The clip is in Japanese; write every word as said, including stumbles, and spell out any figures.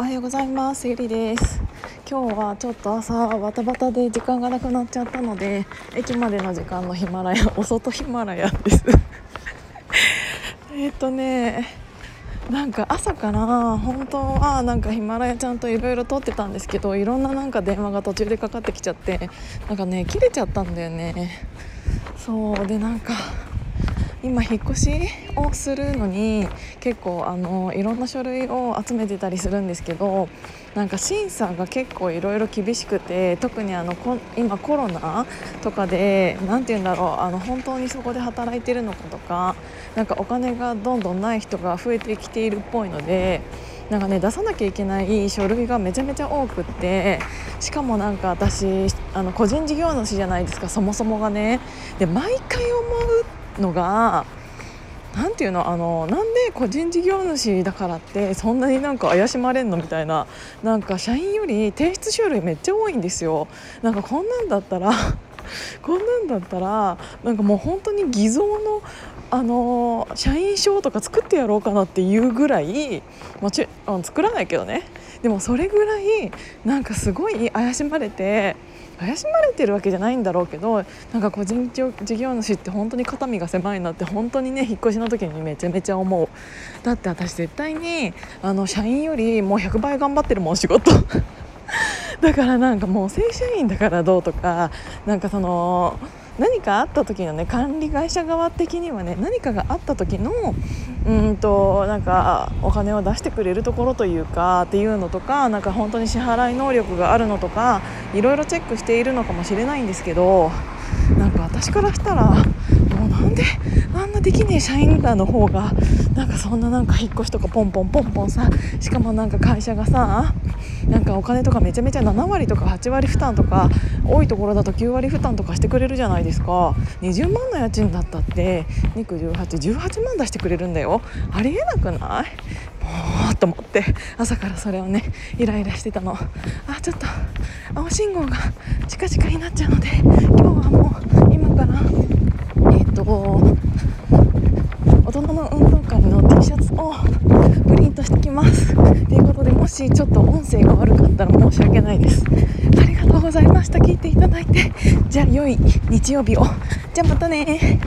おはようございます。ゆりです。今日はちょっと朝バタバタで時間がなくなっちゃったので、駅までの時間のヒマラヤお外ヒマラヤですえっとねなんか朝から本当はなんかヒマラヤちゃんといろいろ撮ってたんですけど、いろんななんか電話が途中でかかってきちゃって、なんかね切れちゃったんだよね。そうで、なんか今引っ越しをするのに結構あのいろんな書類を集めてたりするんですけど、なんか審査が結構いろいろ厳しくて、特にあのこ今コロナとかでなんて言うんだろう、あの本当にそこで働いてるのかとか、なんかお金がどんどんない人が増えてきているっぽいので、なんかね出さなきゃいけない書類がめちゃめちゃ多くって、しかもなんか私あの個人事業主じゃないですか、そもそもがね。で毎回思うのがなんていうの、あのなんで個人事業主だからってそんなになんか怪しまれんのみたいな、なんか社員より提出書類めっちゃ多いんですよ。なんかこんなんだったらこんなんだったらなんかもう本当に偽造のあの社員証とか作ってやろうかなっていうぐらい、もちろん作らないけどね、でもそれぐらいなんかすごい怪しまれて怪しまれてるわけじゃないんだろうけど、なんか個人事業主って本当に肩身が狭いなって本当にね引っ越しの時にめちゃめちゃ思う。だって私絶対にあの社員よりもうひゃくばい頑張ってるもん仕事だからなんかもう正社員だからどうとか、なんかその何かあった時のね管理会社側的にはね、何かがあった時のうんとなんかお金を出してくれるところというかっていうのとか、なんか本当に支払い能力があるのとかいろいろチェックしているのかもしれないんですけど、なんか私からしたらもうなんであんなできねえ社員らの方がなんかそんななんか引っ越しとかポンポンポンポンさ、しかもなんか会社がさなんかお金とかめちゃめちゃななわりとかはちわり負担とか多いところだときゅうわり負担とかしてくれるじゃないですか。にじゅうまんの家賃だったってにくじゅうはち、じゅうはちまん出してくれるんだよ。ありえなくないもうと思って朝からそれをねイライラしてたの。あ、ちょっと青信号が近々になっちゃうので今日はもう今からえっと大人の運動会の T シャツをプリントしてきますということで、もしちょっと音声が悪かったら申し訳ないです。ありがとうございました。聞いていただいて、じゃあ良い日曜日を。じゃあまたね。